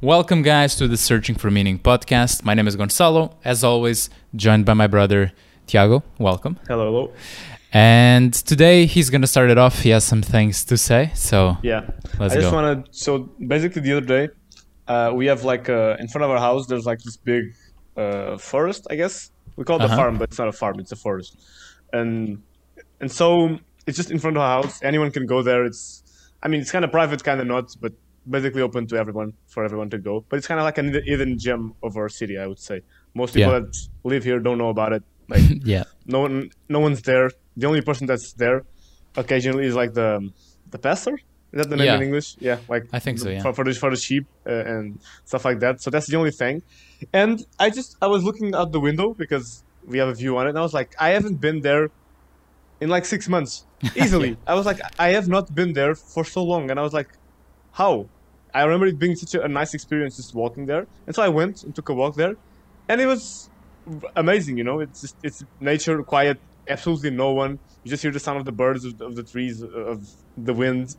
Welcome, guys, to the Searching for Meaning podcast. My name is Gonzalo, as always, joined by my brother, Tiago. Welcome. Hello. And today he's going to start it off. He has some things to say, so yeah, let's go. So basically the other day, we have in front of our house, there's this big forest, I guess. We call it a farm, but it's not a farm, it's a forest. And so it's just in front of our house. Anyone can go there. It's kind of private, kind of not, but basically open to everyone, for everyone to go. But it's kind of like an hidden gem of our city, I would say. Most people that live here don't know about it. No one's there. The only person that's there occasionally is the pastor. Is that the name in English? Yeah, I think so. Yeah, for the sheep and stuff like that. So that's the only thing. And I was looking out the window because we have a view on it, and I was like, I haven't been there in 6 months easily. I was like, I have not been there for so long, and I was like, how? I remember it being such a nice experience just walking there. And so I went and took a walk there, and it was amazing, it's nature, quiet, absolutely no one. You just hear the sound of the birds, of the trees, of the wind.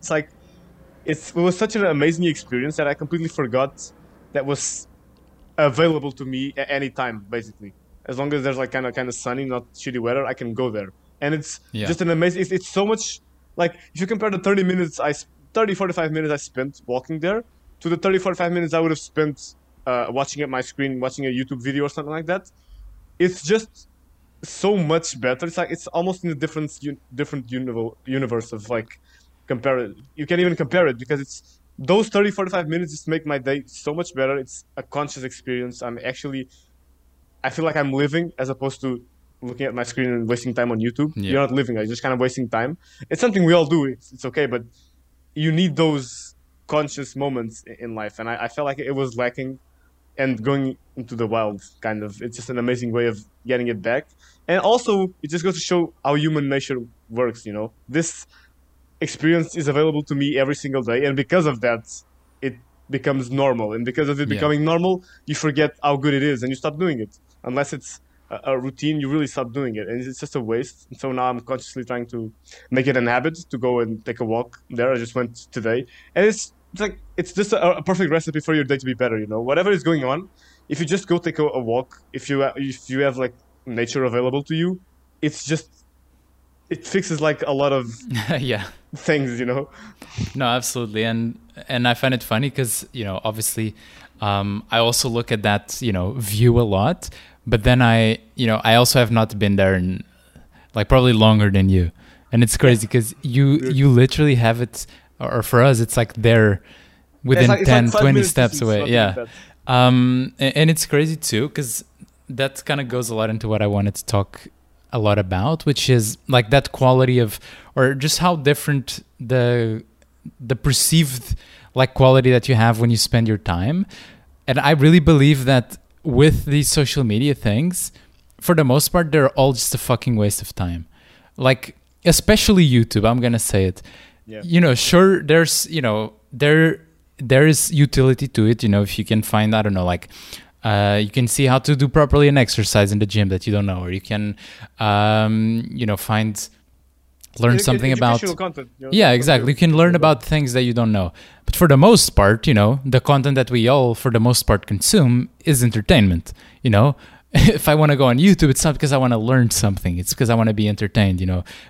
It was such an amazing experience that I completely forgot that was available to me at any time, basically. As long as there's kind of sunny, not shitty weather, I can go there. And it's just an amazing, it's so much, if you compare the 45 minutes I spent walking there to the 45 minutes I would have spent watching at my screen, watching a YouTube video or something like that. It's just so much better. It's almost in a different universe of compare it. You can't even compare it because it's those 30, 45 minutes just make my day so much better. It's a conscious experience. I feel like I'm living as opposed to looking at my screen and wasting time on YouTube. Yeah. You're not living. You're just kind of wasting time. It's something we all do. It's okay, but you need those conscious moments in life. And I felt like it was lacking, and going into the wild, kind of, it's just an amazing way of getting it back. And also it just goes to show how human nature works. This experience is available to me every single day. And because of that, it becomes normal. And because of it becoming normal, you forget how good it is and you stop doing it. Unless it's a routine, you really stop doing it, and it's just a waste. And so now I'm consciously trying to make it an habit to go and take a walk there. I just went today, and it's just a perfect recipe for your day to be better. Whatever is going on, if you just go take a walk, if you have nature available to you, it fixes a lot of things. No, absolutely, and I find it funny because obviously, I also look at that view a lot. But then I also have not been there in probably longer than you. And it's crazy because you literally have it, or for us, it's there within 10, 20 steps away. Yeah. And it's crazy too, because that kind of goes a lot into what I wanted to talk a lot about, which is that quality of, or just how different the perceived quality that you have when you spend your time. And I really believe that with these social media things, for the most part, they're all just a fucking waste of time. Especially YouTube, I'm going to say it. Yeah. Sure, there's, there is utility to it. If you can find, I don't know, you can see how to do properly an exercise in the gym that you don't know, or you can, learn something about content, exactly. You can learn about things that you don't know. But for the most part, the content that we all, for the most part, consume is entertainment. If I want to go on YouTube, it's not because I want to learn something. It's because I want to be entertained.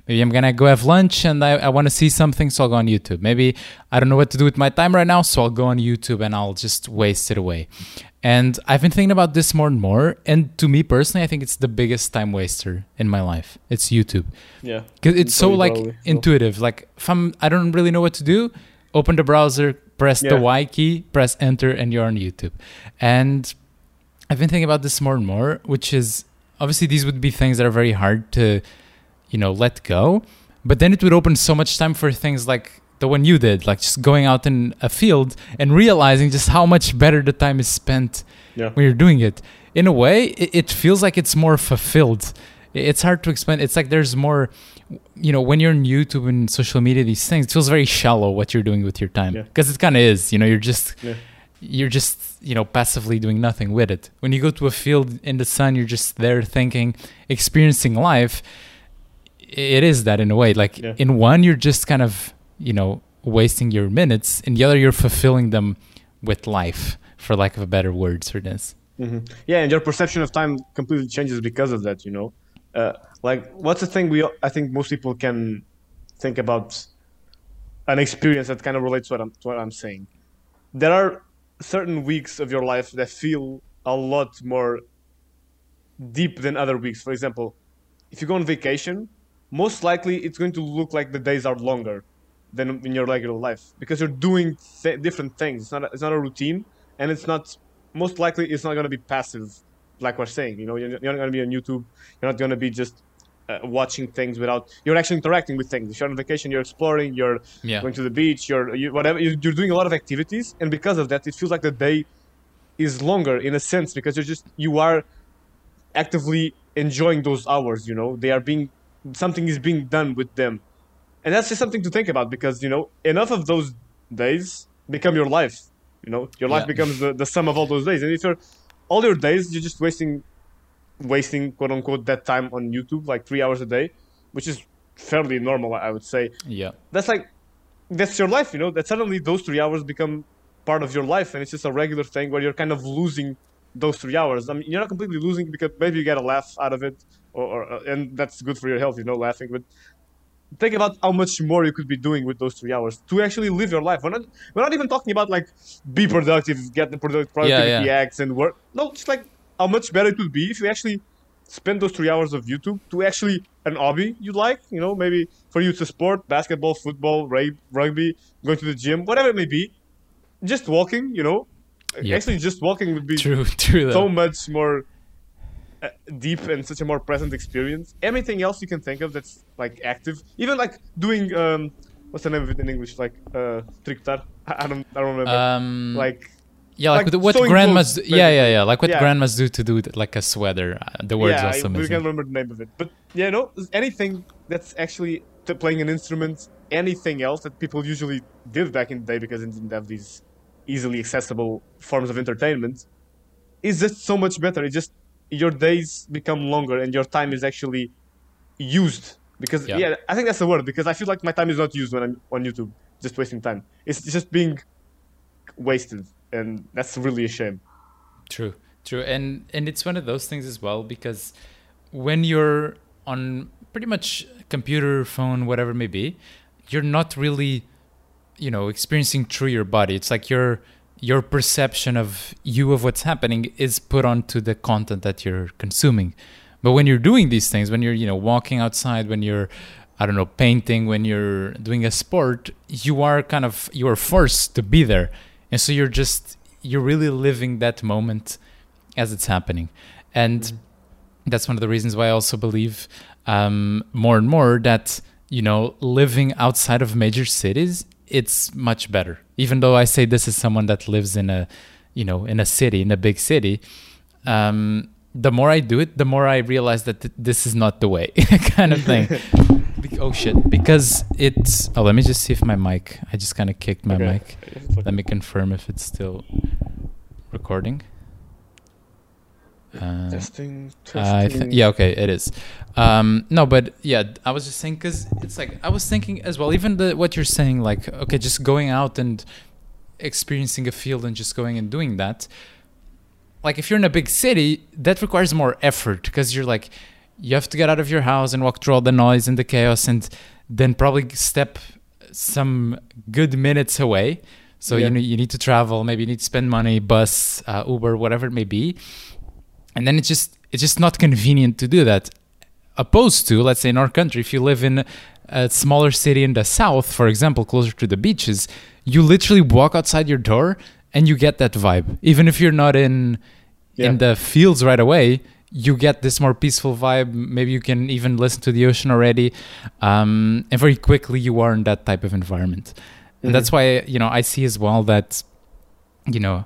Maybe I'm going to go have lunch and I want to see something, so I'll go on YouTube. Maybe I don't know what to do with my time right now, so I'll go on YouTube and I'll just waste it away. And I've been thinking about this more and more. And to me personally, I think it's the biggest time waster in my life. It's YouTube. Yeah. Because it's so intuitive. If I don't really know what to do, open the browser, press the Y key, press enter, and you're on YouTube. And I've been thinking about this more and more, which is obviously these would be things that are very hard to, let go. But then it would open so much time for things like the one you did, just going out in a field and realizing just how much better the time is spent when you're doing it. In a way, it feels like it's more fulfilled. It's hard to explain. It's there's more, when you're on YouTube and social media, these things, it feels very shallow what you're doing with your time, because it kind of is, you're just passively doing nothing with it. When you go to a field in the sun, you're just there thinking, experiencing life. It is that in a way, in one, you're just kind of, wasting your minutes. In the other, you're fulfilling them with life, for lack of a better word, certainly. Mm-hmm. Yeah, and your perception of time completely changes because of that, you know. Like, what's the thing I think most people can think about an experience that kind of relates to what I'm saying. There are certain weeks of your life that feel a lot more deep than other weeks. For example, if you go on vacation, most likely it's going to look like the days are longer than in your regular life because you're doing different things. It's not a routine, and it's not, most likely it's not going to be passive, like we're saying. You know, you're not going to be on YouTube. You're not going to be just watching things without. You're actually interacting with things. If you're on vacation, you're exploring. You're going to the beach. You're whatever. You're doing a lot of activities, and because of that, it feels like the day is longer in a sense because you are actively enjoying those hours. You know, something is being done with them, and that's just something to think about because, you know, enough of those days become your life. You know, your life becomes the sum of all those days. And if you're all your days, you're just wasting quote unquote that time on YouTube, like 3 hours a day, which is fairly normal, I would say. Yeah. That's your life, you know, that suddenly those 3 hours become part of your life. And it's just a regular thing where you're kind of losing those 3 hours. I mean, you're not completely losing because maybe you get a laugh out of it or and that's good for your health, you know, laughing. But think about how much more you could be doing with those 3 hours to actually live your life. We're not even talking about, like, be productive, get the productivity acts and work. No, just like how much better it would be if you actually spend those 3 hours of YouTube to actually an hobby you like, you know, maybe for you to sport, basketball, football, rugby, going to the gym, whatever it may be. Just walking, you know. Yep. Actually, just walking would be so much more deep and such a more present experience. Anything else you can think of that's like active, even like doing what's the name of it in English, like trictar? I don't remember. Like what grandmas clothes, like what grandmas do to do like a sweater. The words are so amazing. We can't remember the name of it, but you know, anything that's actually playing an instrument, anything else that people usually did back in the day because they didn't have these easily accessible forms of entertainment is just so much better. It just, your days become longer and your time is actually used because I think that's the word, because I feel like my time is not used when I'm on YouTube, just wasting time. It's just being wasted, and that's really a shame. True. And it's one of those things as well, because when you're on pretty much computer, phone, whatever it may be, you're not really, you know, experiencing through your body. It's like your perception of what's happening is put onto the content that you're consuming. But when you're doing these things, when you're, you know, walking outside, when you're, I don't know, painting, when you're doing a sport, you are forced to be there. And so you're really living that moment as it's happening. And that's one of the reasons why I also believe more and more that, you know, living outside of major cities, it's much better. Even though I say this is someone that lives in a big city, the more I do it, the more I realize that this is not the way, kind of thing. Oh shit! Because it's. Oh, let me just see if my mic. I just kind of kicked my mic. Let me confirm if it's still recording. Testing. Okay, it is. No, but yeah, I was just saying, because it's like, I was thinking as well, even what you're saying, like, okay, just going out and experiencing a field and just going and doing that. Like, if you're in a big city, that requires more effort, because you're like, you have to get out of your house and walk through all the noise and the chaos, and then probably step some good minutes away. So you need to travel, maybe you need to spend money, bus, Uber, whatever it may be. And then it's just not convenient to do that. Opposed to, let's say, in our country, if you live in a smaller city in the south, for example, closer to the beaches, you literally walk outside your door and you get that vibe. Even if you're not in the fields right away, you get this more peaceful vibe. Maybe you can even listen to the ocean already. And very quickly you are in that type of environment. Mm-hmm. And that's why, you know, I see as well that, you know,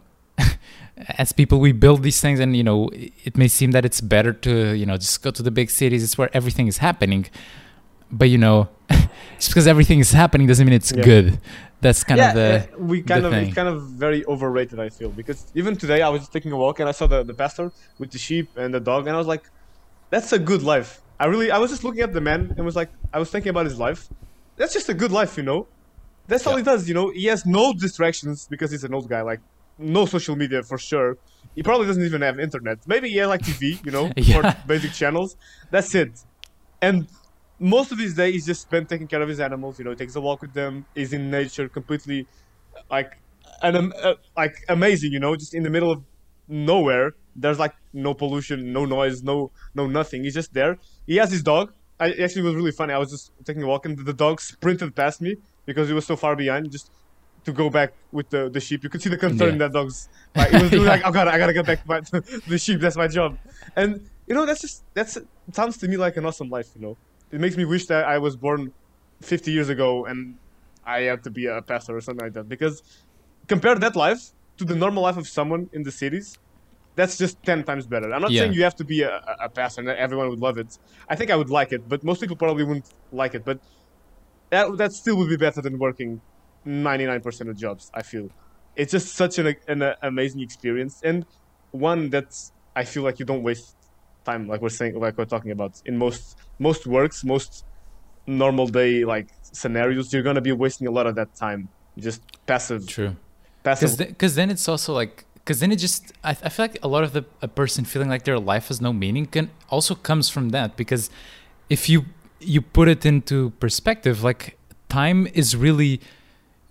as people, we build these things, and, you know, it may seem that it's better to, you know, just go to the big cities. It's where everything is happening. But, you know, just because everything is happening doesn't mean it's good. That's kind of the thing. It's kind of very overrated, I feel, because even today I was taking a walk and I saw the pastor with the sheep and the dog, and I was like, that's a good life. I was just looking at the man and was like, I was thinking about his life. That's just a good life, you know. That's all he does, you know. He has no distractions because he's an old guy, like no social media for sure. He probably doesn't even have internet. Maybe he had like TV, you know, or basic channels. That's it. And most of his day is just spent taking care of his animals. You know, he takes a walk with them. He's in nature, completely like amazing. You know, just in the middle of nowhere. There's like no pollution, no noise, no nothing. He's just there. He has his dog. It actually was really funny. I was just taking a walk and the dog sprinted past me because he was so far behind. Just to go back with the sheep. You could see the concern in that dog's. Like, it was really like, oh God, I gotta get back to the sheep. That's my job. And you know, it sounds to me like an awesome life. You know, it makes me wish that I was born 50 years ago and I had to be a pastor or something like that. Because compare that life to the normal life of someone in the cities. That's just 10 times better. I'm not saying you have to be a pastor and everyone would love it. I think I would like it, but most people probably wouldn't like it. But that still would be better than working 99% of jobs, I feel. It's just such an amazing experience. And one that I feel like you don't waste time, like we're talking about. In most works, most normal day like scenarios, you're going to be wasting a lot of that time. Just passive. True. Passive. Because then it's also like... Because then it just, I feel like a lot of a person feeling like their life has no meaning can also comes from that. Because if you put it into perspective, like time is really,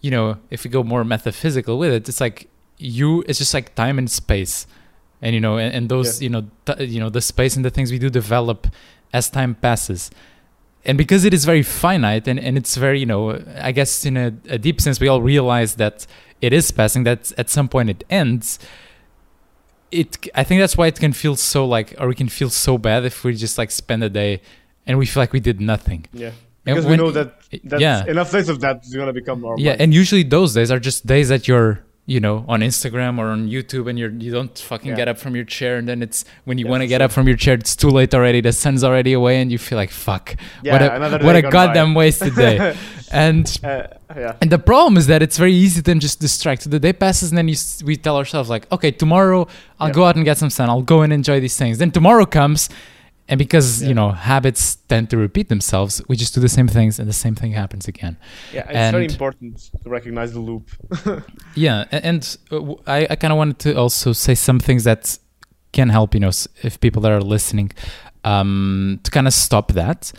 you know, if we go more metaphysical with it, it's like it's just like time and space. And, you know, and those, the space and the things we do develop as time passes. And because it is very finite and it's very, you know, I guess in a deep sense, we all realize that it is passing, that at some point it ends. I think that's why it can feel so like, or we can feel so bad if we just like spend a day and we feel like we did nothing. Yeah. Because we know that enough days of that is going to become normal. Yeah. And usually those days are just days that you're, you know, on Instagram or on YouTube and you don't fucking get up from your chair. And then it's when you want to get up from your chair, it's too late already. The sun's already away and you feel like, fuck, what a goddamn wasted day. And the problem is that it's very easy to just distract. The day passes and then we tell ourselves like, okay, tomorrow I'll go out and get some sun. I'll go and enjoy these things. Then tomorrow comes and because, you know, habits tend to repeat themselves, we just do the same things and the same thing happens again. Yeah, it's very important to recognize the loop. Yeah, and I kind of wanted to also say some things that can help, you know, if people that are listening, to kind of stop that.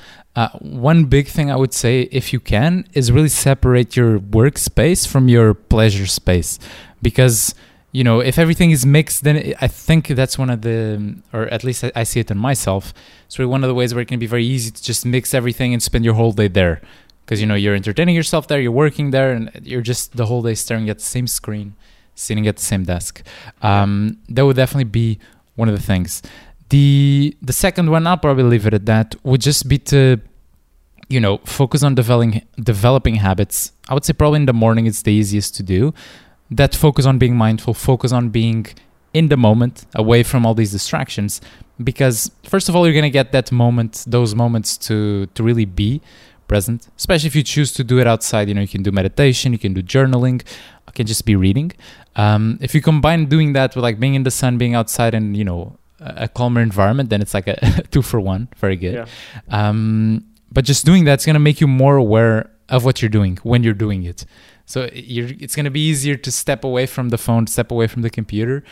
One big thing I would say, if you can, is really separate your workspace from your pleasure space. Because... you know, if everything is mixed, then I think that's one of the, or at least I see it in myself. It's really one of the ways where it can be very easy to just mix everything and spend your whole day there. Because, you know, you're entertaining yourself there, you're working there, and you're just the whole day staring at the same screen, sitting at the same desk. That would definitely be one of the things. The second one, I'll probably leave it at that, would just be to, you know, focus on developing habits. I would say probably in the morning it's the easiest to do. That focus on being mindful, focus on being in the moment, away from all these distractions. Because first of all, you're going to get that moment, those moments to really be present, especially if you choose to do it outside. You know, you can do meditation, you can do journaling, you can just be reading. If you combine doing that with like being in the sun, being outside and, you know, a calmer environment, then it's like a 2-for-1. Very good. Yeah. But just doing that's going to make you more aware of what you're doing when you're doing it. So it's going to be easier to step away from the phone, step away from the computer,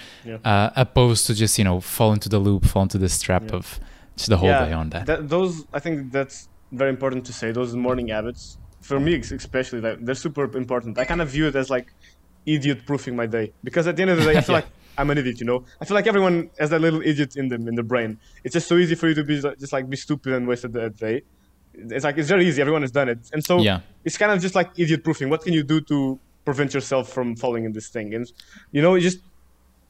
opposed to just, you know, fall into the loop, fall into this trap of just the whole day on that. Those, I think that's very important to say, those morning habits, for me especially, like, they're super important. I kind of view it as like idiot-proofing my day. Because at the end of the day, I feel like I'm an idiot, you know? I feel like everyone has that little idiot in them, in their brain. It's just so easy for you to be just like be stupid and waste the day. It's like, it's very easy. Everyone has done it. And so it's kind of just like idiot proofing. What can you do to prevent yourself from falling in this thing? And, you know, you just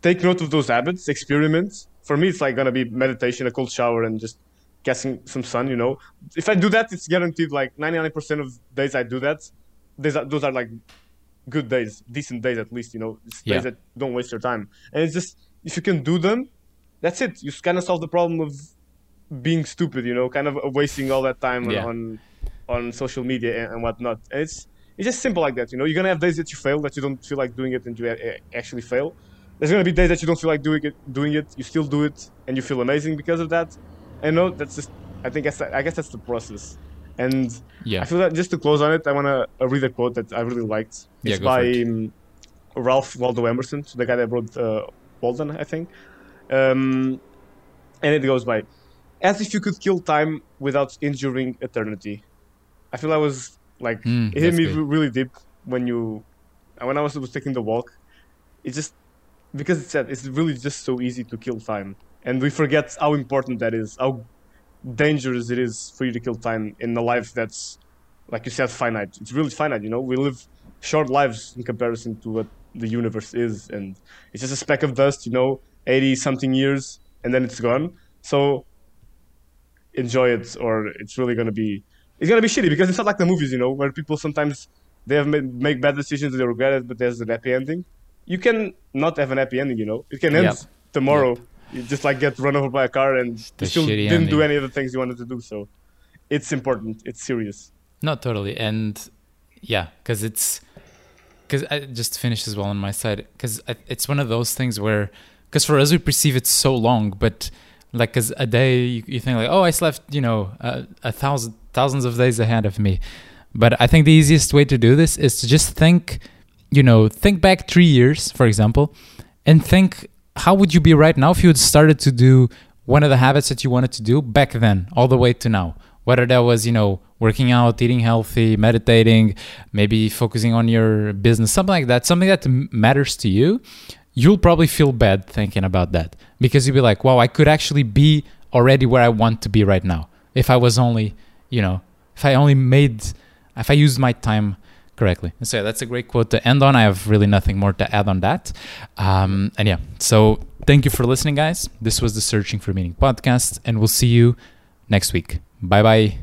take note of those habits, experiment. For me, it's like going to be meditation, a cold shower, and just catching some sun, you know. If I do that, it's guaranteed like 99% of days I do that. Those are like good days, decent days at least, you know. It's days that don't waste your time. And it's just, if you can do them, that's it. You kind of solve the problem of being stupid, you know, kind of wasting all that time on social media and whatnot. And it's just simple like that, you know. You're going to have days that you fail, that you don't feel like doing it, and you actually fail. There's going to be days that you don't feel like doing it, you still do it, and you feel amazing because of that. And no, that's just, I guess that's the process. And I feel that, just to close on it, I want to read a quote that I really liked. It's by Ralph Waldo Emerson, so the guy that wrote Walden, I think. And it goes by, as if you could kill time without injuring eternity. I feel I was like, it hit me really deep when I was taking the walk. It just, because it's sad, it's really just so easy to kill time. And we forget how important that is, how dangerous it is for you to kill time in a life that's, like you said, finite. It's really finite, you know? We live short lives in comparison to what the universe is. And it's just a speck of dust, you know, 80-something years, and then it's gone. So enjoy it, or it's really going to be... It's going to be shitty, because it's not like the movies, you know, where people sometimes, they have make bad decisions, they regret it, but there's an happy ending. You can not have an happy ending, you know? It can end tomorrow. Yep. You just like get run over by a car and you still didn't do any of the things you wanted to do. So it's important. It's serious. No, totally. And yeah, because I just finished as well on my side. Because it's one of those things where, because for us, we perceive it so long, but like, because a day you think like, oh, I slept, you know, thousands of days ahead of me. But I think the easiest way to do this is to just think, you know, think back 3 years, for example, and think, how would you be right now if you had started to do one of the habits that you wanted to do back then, all the way to now? Whether that was, you know, working out, eating healthy, meditating, maybe focusing on your business, something like that, something that matters to you, you'll probably feel bad thinking about that, because you'll be like, wow, I could actually be already where I want to be right now if I was only, you know, if I used my time correctly. So yeah, that's a great quote to end on. I have really nothing more to add on that. And yeah, so thank you for listening, guys. This was the Searching for Meaning podcast, and we'll see you next week. Bye-bye.